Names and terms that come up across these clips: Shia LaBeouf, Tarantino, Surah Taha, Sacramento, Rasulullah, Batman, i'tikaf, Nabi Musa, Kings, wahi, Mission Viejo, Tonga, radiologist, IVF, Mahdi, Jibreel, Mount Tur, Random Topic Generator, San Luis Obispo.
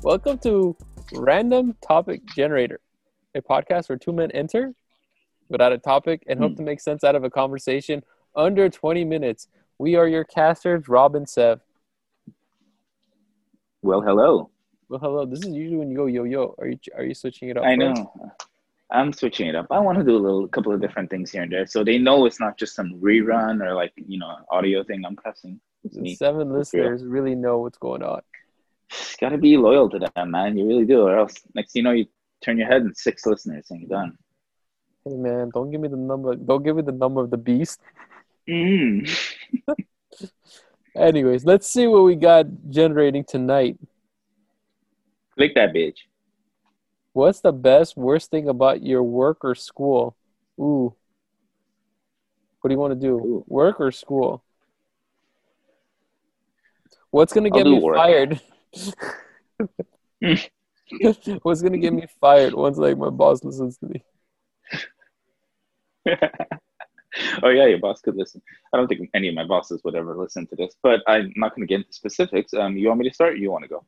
Welcome to Random Topic Generator, a podcast where two men enter without a topic and hope to make sense out of a conversation under 20 minutes. We are your casters, Rob and Sev. Well, hello. This is usually when you go yo. Are you switching it up? I know. I'm switching it up. I want to do a couple of different things here and there, so they know it's not just some rerun or audio thing I'm cussing. Seven listeners really know what's going on. Got to be loyal to that, man. You really do, or else next thing you know, you turn your head and six listeners and you're done. Hey, man, don't give me the number. Don't give me the number of the beast. Anyways, let's see what we got generating tonight. Click that bitch. What's the worst thing about your work or school? Ooh. What do you want to do? Ooh. Work or school? What's going to get me fired? What's going to get me fired once my boss listens to me? Oh, yeah, your boss could listen. I don't think any of my bosses would ever listen to this, but I'm not going to get into specifics. You want me to start or you want to go?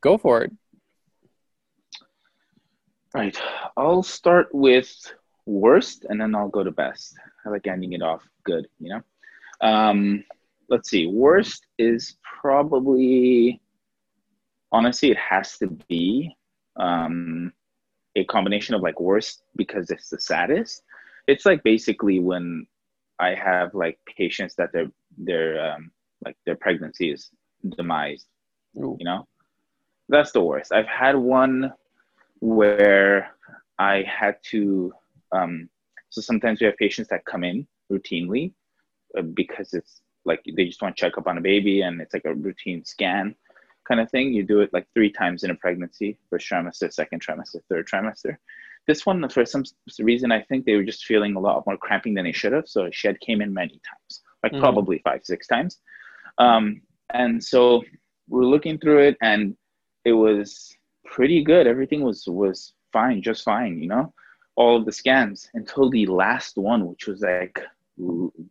Go for it. All right. I'll start with worst and then I'll go to best. I like ending it off good, you know? Let's see. Worst is probably, honestly, it has to be a combination of worst because it's the saddest. It's basically when I have patients that their pregnancy is demised. Ooh. You know, that's the worst. I've had one where I had to. So sometimes we have patients that come in routinely because it's they just want to check up on a baby, and it's a routine scan kind of thing. You do it 3 times in a pregnancy: first trimester, second trimester, third trimester. This one, for some reason, I think they were just feeling a lot more cramping than they should have. So she had came in many times, probably 5-6 times. And so we're looking through it, and it was pretty good. Everything was fine, just fine, you know, all of the scans until the last one, which was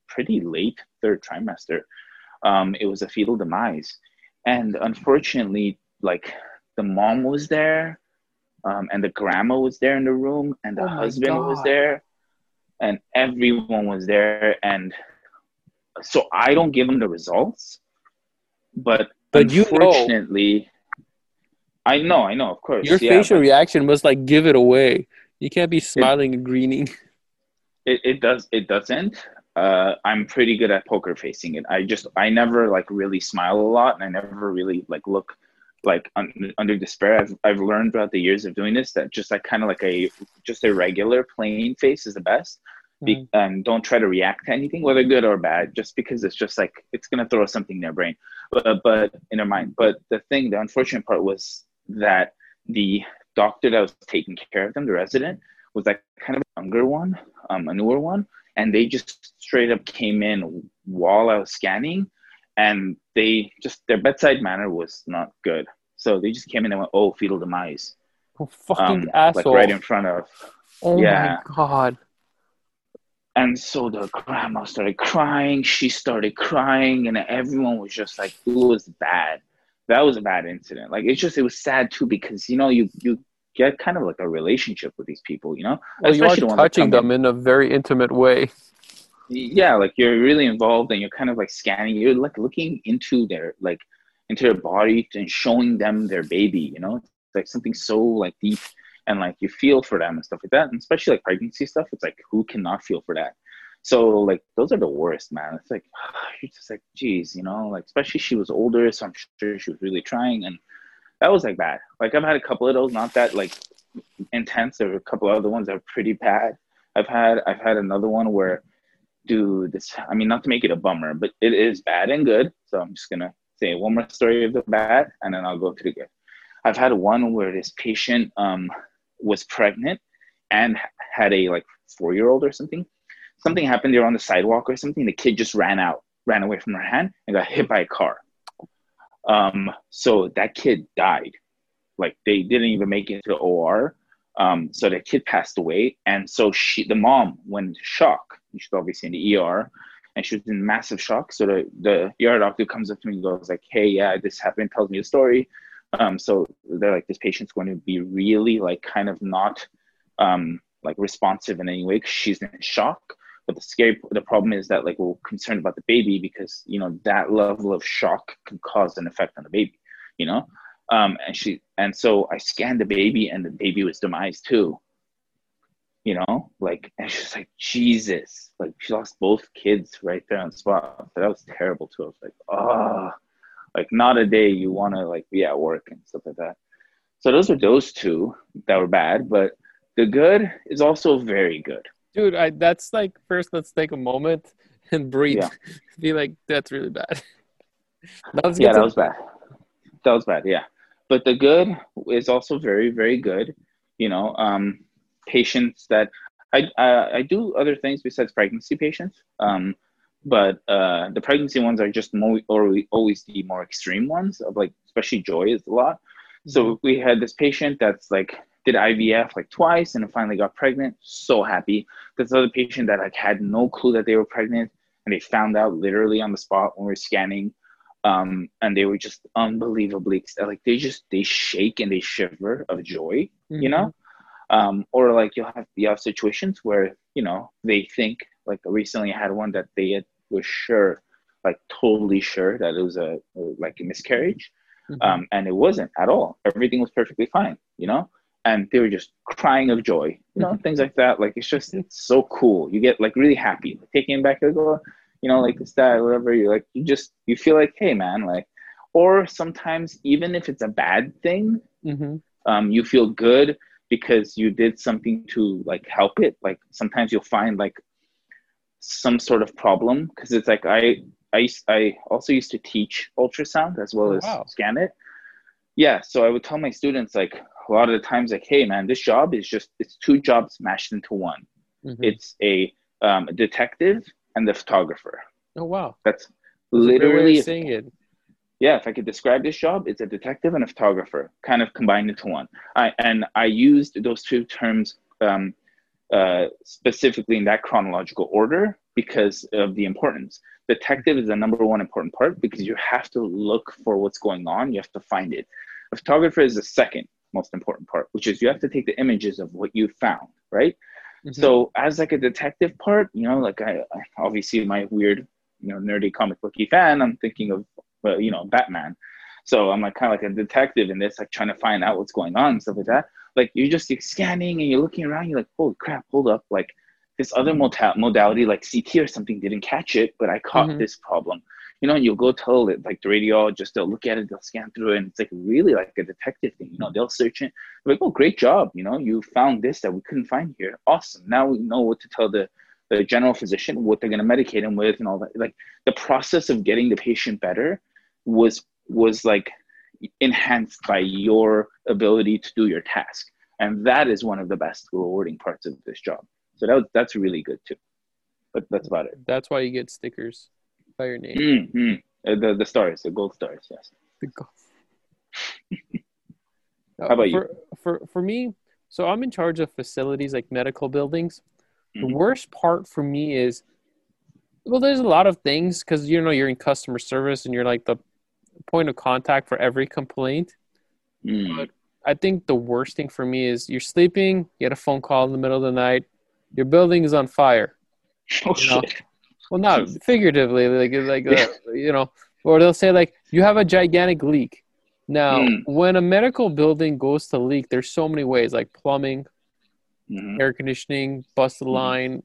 pretty late third trimester. It was a fetal demise. And unfortunately, the mom was there. And the grandma was there in the room, and the husband was there, and everyone was there. And so I don't give them the results, but unfortunately, I know, of course. Your facial reaction must give it away. You can't be smiling and greening. It doesn't. I'm pretty good at poker facing it. I never really smile a lot, and I never really look. Under despair, I've learned throughout the years of doing this that a regular plain face is the best. Don't try to react to anything, whether good or bad, just because it's it's gonna throw something in their brain, but in their mind. But the unfortunate part was that the doctor that was taking care of them, the resident, was kind of a younger one, a newer one, and they just straight up came in while I was scanning. And they their bedside manner was not good. So they just came in and went, "Oh, fetal demise." Oh, fucking asshole. Right in front of. Oh, yeah. My God. And so the grandma started crying. She started crying. And everyone was it was bad. That was a bad incident. It was sad, too, because, you know, you get kind of a relationship with these people, you know? Well, you are touching them in a very intimate way. Yeah, you're really involved, and you're kind of scanning. You're looking into their body and showing them their baby. You know, it's something so deep, and you feel for them and stuff like that. And especially pregnancy stuff, it's who cannot feel for that? So those are the worst, man. It's you're just geez, you know, especially she was older, so I'm sure she was really trying, and that was bad. I've had a couple of those, not that intense. There were a couple of other ones that are pretty bad. I've had another one where. Not to make it a bummer, but it is bad and good. So I'm just going to say one more story of the bad, and then I'll go to the good. I've had one where this patient was pregnant and had a 4-year-old or something. Something happened there on the sidewalk or something. The kid just ran away from her hand and got hit by a car. So that kid died. Like, they didn't even make it to the OR. So the kid passed away. And so the mom went into shock. She's obviously in the ER. And she was in massive shock. So the ER doctor comes up to me and goes like, hey, yeah, this happened, tells me a story. So they're like, this patient's going to be really like kind of not like responsive in any way because she's in shock. But the problem is that like we're concerned about the baby because, you know, that level of shock can cause an effect on the baby, you know? And so I scanned the baby and the baby was demised too, you know, like, and she's like, Jesus, like she lost both kids right there on the spot. That was terrible too. I was like, oh, like not a day you want to like be at work and stuff like that. So those were those two that were bad, but the good is also very good. Dude, that's like, first let's take a moment and breathe. Yeah. Be like, that's really bad. That was bad. Yeah. But the good is also very, very good. You know, patients that I do other things besides pregnancy patients. But the pregnancy ones are just more, or always the more extreme ones of like, especially Joy is a lot. So we had this patient that's like, did IVF like twice and then finally got pregnant. So happy. This other patient that like had no clue that they were pregnant and they found out literally on the spot when we were scanning. And they were just unbelievably, like they shake and they shiver of joy, you know? Or like you have situations where, you know, they think, like recently I had one that they were sure, like totally sure that it was a miscarriage. And it wasn't at all. Everything was perfectly fine, you know? And they were just crying of joy, you know, things like that. Like, it's just, it's so cool. You get like really happy, like, taking it back, like, oh, you know, like this, that, whatever. You like, you just, you feel like, hey man, like, or sometimes even if it's a bad thing, you feel good because you did something to like help it. Like sometimes you'll find like some sort of problem. Cause it's like, I also used to teach ultrasound as well as scan it. Yeah. So I would tell my students like, a lot of the times like, hey man, this job is just, it's two jobs mashed into one. It's a detective and the photographer. Oh, wow. That's literally saying it. Yeah. If I could describe this job, it's a detective and a photographer kind of combined into one. I used those two terms specifically in that chronological order because of the importance. Detective is the number one important part because you have to look for what's going on. You have to find it. A photographer is the second most important part, which is you have to take the images of what you found, right? So as like a detective part, you know, like I obviously my weird, you know, nerdy comic booky fan, I'm thinking of, you know, Batman. So I'm like kind of like a detective in this, like trying to find out what's going on and stuff like that. Like you're just like, scanning and you're looking around, you're like, holy crap, hold up. Like this other modality, like CT or something didn't catch it, but I caught this problem. You know, and you'll go tell it, like the radiologist, they'll look at it, they'll scan through it, and it's like really like a detective thing. You know, they'll search it. They're like, oh, great job. You know, you found this that we couldn't find here. Awesome. Now we know what to tell the general physician, what they're going to medicate him with and all that. Like the process of getting the patient better was like enhanced by your ability to do your task. And that is one of the best rewarding parts of this job. So that's really good too. But that's about it. That's why you get stickers. By your name, the stars, the gold stars, yes. The gold. How about you? For me, so I'm in charge of facilities like medical buildings. The worst part for me is, well, there's a lot of things because you know you're in customer service and you're like the point of contact for every complaint. But I think the worst thing for me is you're sleeping, you get a phone call in the middle of the night, your building is on fire. Oh you know? Shit. Well, not figuratively, you know, or they'll say like, you have a gigantic leak. Now, when a medical building goes to leak, there's so many ways like plumbing, air conditioning, busted line,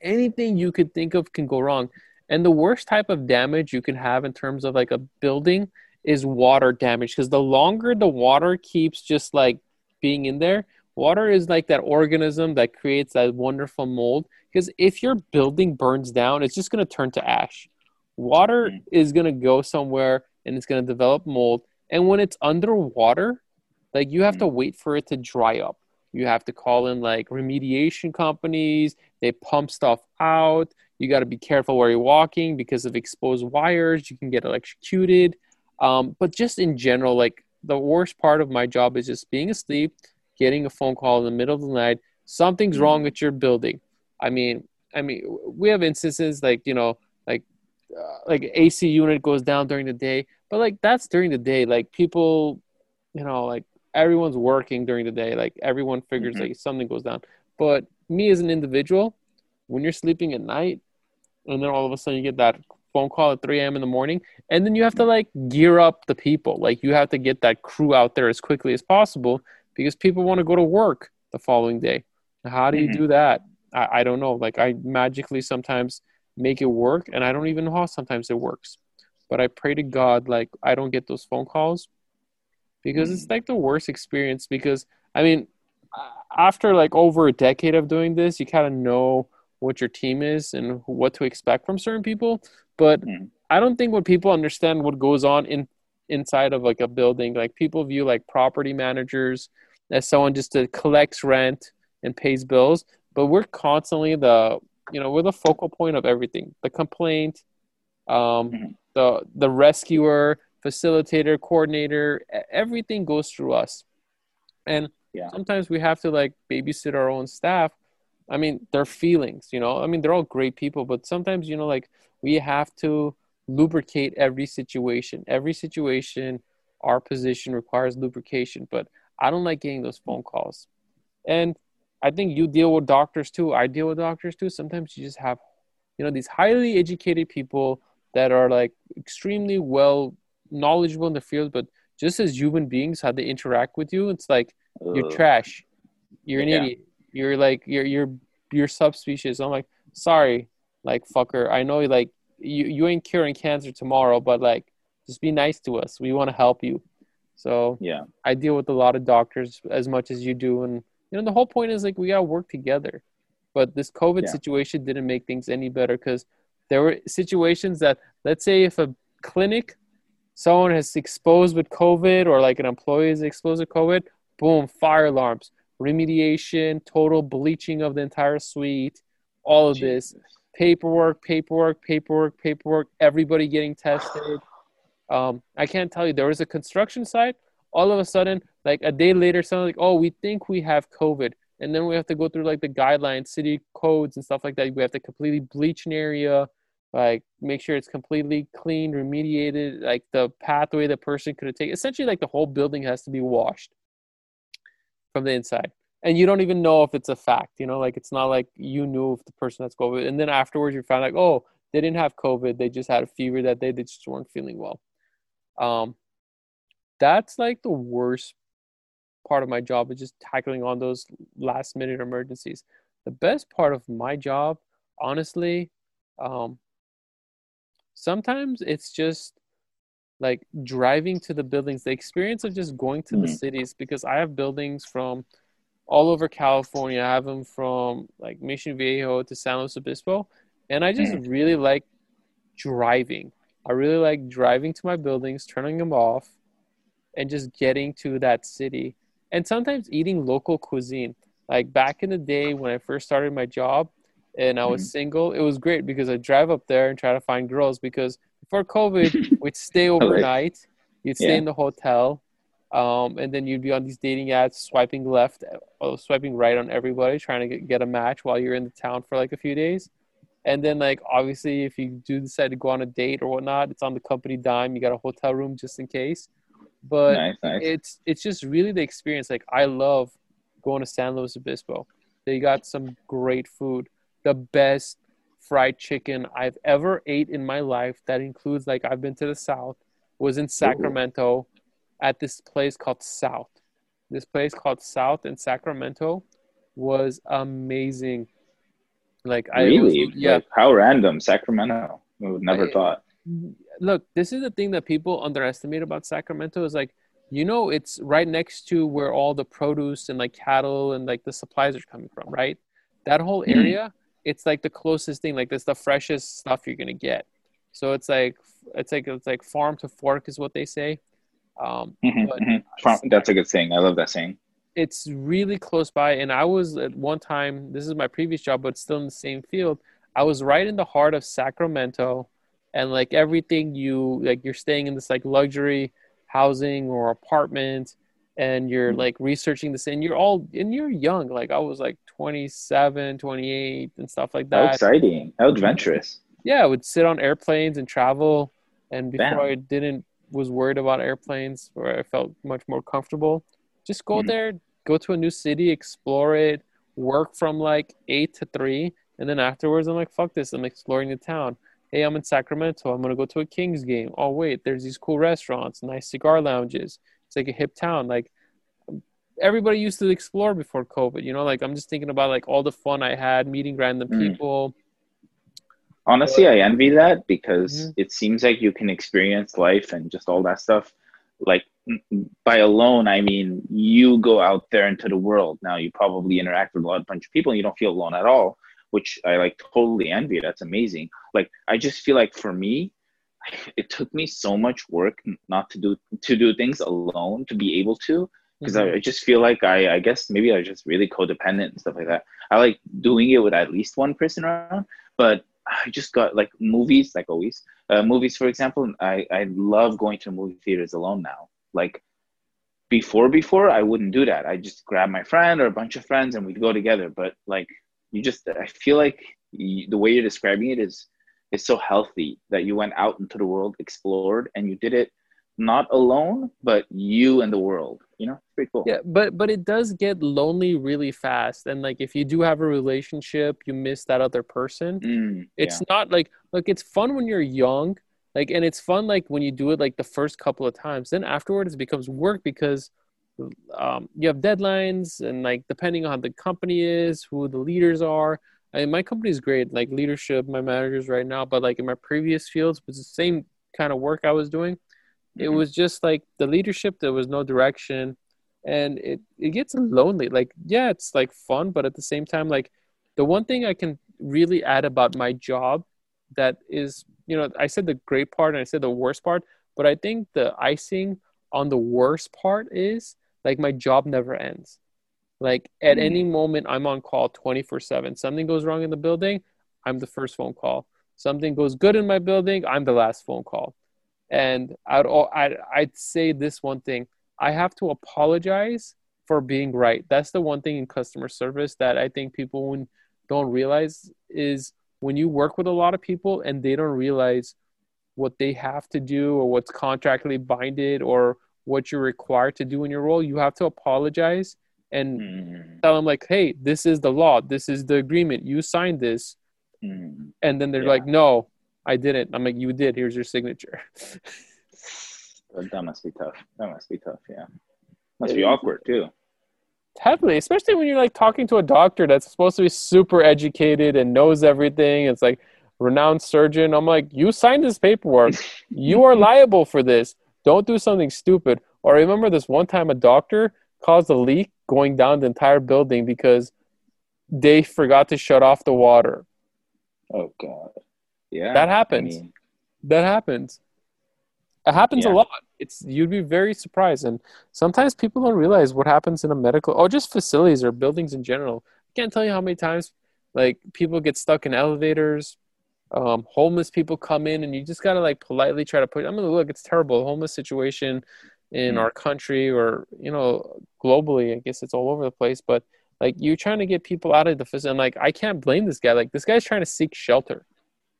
anything you could think of can go wrong. And the worst type of damage you can have in terms of like a building is water damage. Cause the longer the water keeps just like being in there, water is like that organism that creates that wonderful mold. Because if your building burns down, it's just going to turn to ash. Water is going to go somewhere and it's going to develop mold. And when it's underwater, like you have to wait for it to dry up. You have to call in like remediation companies. They pump stuff out. You got to be careful where you're walking because of exposed wires. You can get electrocuted. But just in general, like, the worst part of my job is just being asleep, getting a phone call in the middle of the night, something's wrong at your building. I mean, we have instances like, you know, like AC unit goes down during the day, but like that's during the day. Like people, you know, like everyone's working during the day. Like everyone figures like something goes down. But me as an individual, when you're sleeping at night and then all of a sudden you get that phone call at 3 a.m. in the morning, and then you have to like gear up the people. Like you have to get that crew out there as quickly as possible because people want to go to work the following day. How do you do that? I don't know. Like I magically sometimes make it work, and I don't even know how sometimes it works. But I pray to God, like I don't get those phone calls because it's like the worst experience. Because I mean, after like over a decade of doing this, you kind of know what your team is and what to expect from certain people. But I don't think what people understand what goes on inside of like a building. Like people view like property managers as someone just that collects rent and pays bills, but we're constantly we're the focal point of everything. The complaint, the rescuer, facilitator, coordinator, everything goes through us. And sometimes we have to like babysit our own staff. I mean, their feelings, you know, I mean, they're all great people, but sometimes, you know, like we have to lubricate every situation, our position requires lubrication, but I don't like getting those phone calls. And I think you deal with doctors too. I deal with doctors too. Sometimes you just have, you know, these highly educated people that are like extremely well knowledgeable in the field, but just as human beings, how they interact with you, it's like, you're trash. You're an idiot. You're like, you're subspecies. I'm like, sorry, like fucker. I know like you ain't curing cancer tomorrow, but like, just be nice to us. We want to help you. So I deal with a lot of doctors as much as you do. And, you know, the whole point is, like, we got to work together. But this COVID situation didn't make things any better because there were situations that, let's say if a clinic, someone is exposed with COVID or, like, an employee is exposed with COVID, boom, fire alarms, remediation, total bleaching of the entire suite, all of this. Paperwork, everybody getting tested. I can't tell you. There was a construction site. All of a sudden, like a day later, someone's like, oh, we think we have COVID. And then we have to go through like the guidelines, city codes and stuff like that. We have to completely bleach an area, like make sure it's completely clean, remediated, like the pathway the person could have taken. Essentially, like the whole building has to be washed from the inside. And you don't even know if it's a fact, you know, like it's not like you knew if the person has COVID. And then afterwards you found like, oh, they didn't have COVID. They just had a fever that day. They just weren't feeling well. That's like the worst part of my job is just tackling on those last minute emergencies. The best part of my job, honestly, sometimes it's just like driving to the buildings, the experience of just going to the cities, because I have buildings from all over California. I have them from like Mission Viejo to San Luis Obispo. And I just really like driving. I really like driving to my buildings, turning them off, and just getting to that city. And sometimes eating local cuisine. Like back in the day when I first started my job and I was single, it was great because I'd drive up there and try to find girls, because before COVID, we'd stay overnight. You'd stay in the hotel. And then you'd be on these dating apps, swiping left or swiping right on everybody, trying to get a match while you're in the town for like a few days. And then like, obviously, if you do decide to go on a date or whatnot, it's on the company dime. You got a hotel room just in case. But nice. It's just really the experience. Like I love going to San Luis Obispo. They got some great food, the best fried chicken I've ever ate in my life. That includes like I've been to the South. Was in Sacramento at this place called South. This place called South in Sacramento was amazing. Like Like, how random Sacramento. I would never thought. Look, this is the thing that people underestimate about Sacramento is like, you know, it's right next to where all the produce and like cattle and like the supplies are coming from, right? That whole area, it's like the closest thing. Like that's the freshest stuff you're gonna get. So it's like farm to fork is what they say. That's a good saying. I love that saying. It's really close by, and I was at one time. This is my previous job, but still in the same field. I was right in the heart of Sacramento. and like everything you like, you're staying in this like luxury housing or apartment, and you're like researching this, and you're young. Like I was like 27, 28 and stuff like that. How exciting. How adventurous. Yeah. I would sit on airplanes and travel. And before I was worried about airplanes, where I felt much more comfortable, just go there, go to a new city, explore it, work from like 8 to 3. And then afterwards I'm like, fuck this. I'm exploring the town. Hey, I'm in Sacramento. I'm going to go to a Kings game. Oh, wait, there's these cool restaurants, nice cigar lounges. It's like a hip town. Like everybody used to explore before COVID, you know, like I'm just thinking about like all the fun I had meeting random people. Honestly, I envy that because it seems like you can experience life and just all that stuff. Like by alone, I mean, you go out there into the world. Now you probably interact with a bunch of people and you don't feel alone at all, which I like totally envy. That's amazing. Like, I just feel like for me, it took me so much work not to do things alone, to be able to, because I just feel like I guess maybe I was just really codependent and stuff like that. I like doing it with at least one person around, but I just got like movies, like always, movies, for example, I love going to movie theaters alone now. Like before I wouldn't do that. I just grab my friend or a bunch of friends and we'd go together. But like, I feel like the way you're describing it is so healthy that you went out into the world, explored, and you did it not alone, but you and the world, you know, it's pretty cool. Yeah, but it does get lonely really fast. And like, if you do have a relationship, you miss that other person. It's not like, look, it's fun when you're young, like, and it's fun, like when you do it, like the first couple of times, then afterwards it becomes work because you have deadlines and like, depending on how the company is, who the leaders are. I mean, my company is great, like leadership, my managers right now, but like in my previous fields, it was the same kind of work I was doing. It was just like the leadership, there was no direction, and it gets lonely. Like, yeah, it's like fun, but at the same time, like the one thing I can really add about my job that is, you know, I said the great part and I said the worst part, but I think the icing on the worst part is like my job never ends. Like at any moment I'm on call 24/7. Something goes wrong in the building, I'm the first phone call. Something goes good in my building, I'm the last phone call. And I'd say this one thing, I have to apologize for being right. That's the one thing in customer service that I think people don't realize is when you work with a lot of people and they don't realize what they have to do or what's contractually binded or what you're required to do in your role, you have to apologize and tell them like, hey, this is the law. This is the agreement. You signed this. And then they're like, no, I didn't. I'm like, you did. Here's your signature. That must be tough. Yeah. Must be awkward too. Definitely. Especially when you're like talking to a doctor that's supposed to be super educated and knows everything. It's like renowned surgeon. I'm like, you signed this paperwork. You are liable for this. Don't do something stupid. Or I remember this one time a doctor caused a leak going down the entire building because they forgot to shut off the water. Oh God. Yeah, that happens. I mean, it happens a lot. You'd be very surprised, and sometimes people don't realize what happens in a medical or just facilities or buildings in general. I can't tell you how many times like people get stuck in elevators. Homeless people come in, and you just gotta like politely try to put. I mean, look, it's terrible. The homeless situation in our country, or you know, globally, I guess it's all over the place. But like, you're trying to get people out of the facility, and like, I can't blame this guy. Like, this guy's trying to seek shelter.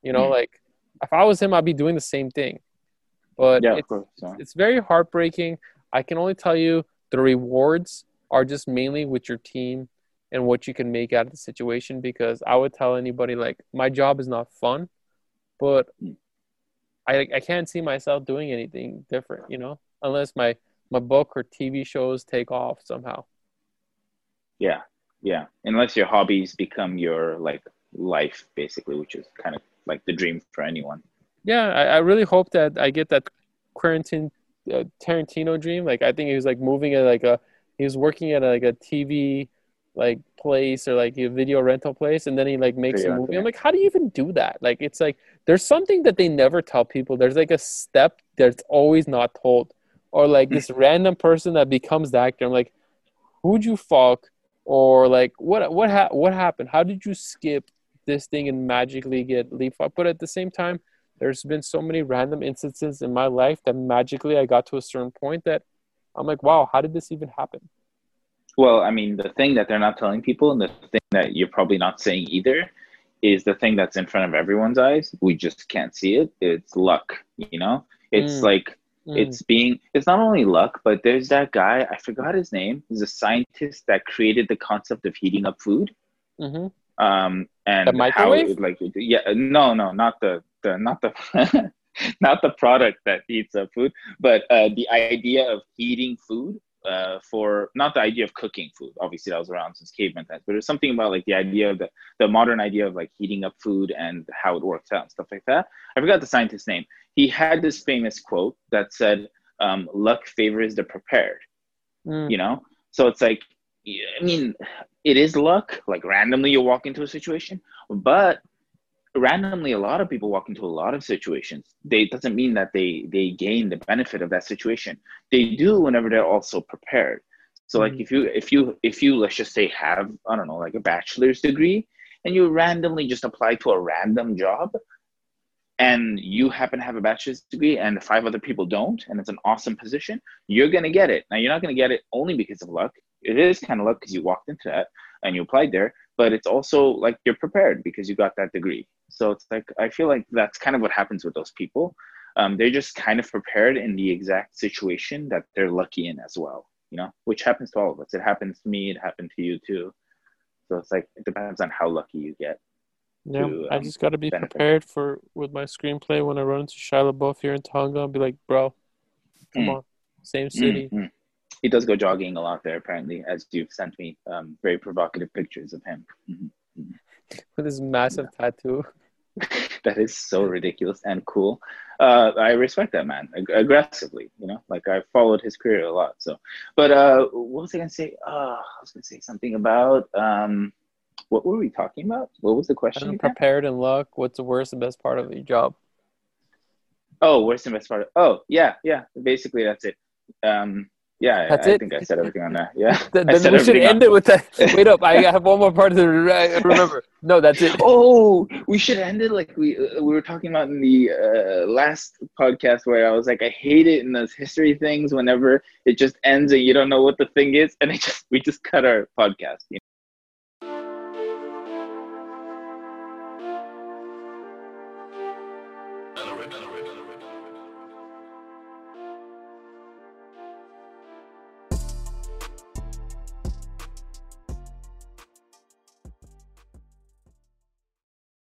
You know, like if I was him, I'd be doing the same thing, but it's very heartbreaking. I can only tell you the rewards are just mainly with your team and what you can make out of the situation, because I would tell anybody like my job is not fun, but I can't see myself doing anything different, you know, unless my book or TV shows take off somehow. Yeah. Yeah. Unless your hobbies become your like life basically, which is kind of like the dream for anyone. Yeah, I really hope that I get that Tarantino dream. Like I think he was like moving at like he was working at like a TV like place or like a video rental place, and then he like makes a movie. I'm like, how do you even do that? Like it's like there's something that they never tell people. There's like a step that's always not told, or like this random person that becomes the actor. I'm like, who'd you fuck? Or like what happened? How did you skip this thing and magically get leapfrog? But at the same time, There's been so many random instances in my life that magically I got to a certain point that I'm like, wow, how did this even happen? Well, I mean, the thing that they're not telling people and the thing that you're probably not saying either is the thing that's in front of everyone's eyes. We just can't see it. It's luck, you know? It's it's not only luck, but there's that guy, I forgot his name. He's a scientist that created the concept of heating up food. Mm-hmm. And the microwave? How it, like, yeah, no, not the not the product that heats up food, but the idea of heating food for, not the idea of cooking food, obviously that was around since caveman times, but it was something about like the idea of the modern idea of like heating up food and how it works out and stuff like that. I forgot the scientist's name. He had this famous quote that said, luck favors the prepared, you know? So it's like, I mean, it is luck, like randomly you walk into a situation, but randomly a lot of people walk into a lot of situations. It doesn't mean that they gain the benefit of that situation. They do whenever they're also prepared. So like if you let's just say have, I don't know, like a bachelor's degree and you randomly just apply to a random job and you happen to have a bachelor's degree and 5 other people don't, and it's an awesome position, you're going to get it. Now you're not going to get it only because of luck. It is kind of luck because you walked into that and you applied there, but it's also like you're prepared because you got that degree. So it's like, I feel like that's kind of what happens with those people. They're just kind of prepared in the exact situation that they're lucky in as well, you know, which happens to all of us. It happens to me. It happened to you too. So it's like, it depends on how lucky you get. Yeah, I just got to be prepared with my screenplay when I run into Shia LaBeouf here in Tonga. I'll be like, bro, come on, same city. He does go jogging a lot there, apparently, as you've sent me very provocative pictures of him. With his massive tattoo. That is so ridiculous and cool. I respect that man aggressively, you know, like I followed his career a lot. So, but what was I going to say? I was going to say something about, what were we talking about? What was the question? Prepared and luck. What's the worst and best part of your job? Oh, worst and best part. Yeah. Basically, that's it. I think I said everything on that. Yeah. Then we should end it with that. Wait up. I have one more part to remember. No, that's it. Oh, we should end it like we were talking about in the last podcast where I was like, I hate it in those history things whenever it just ends and you don't know what the thing is. And we just cut our podcast. You know?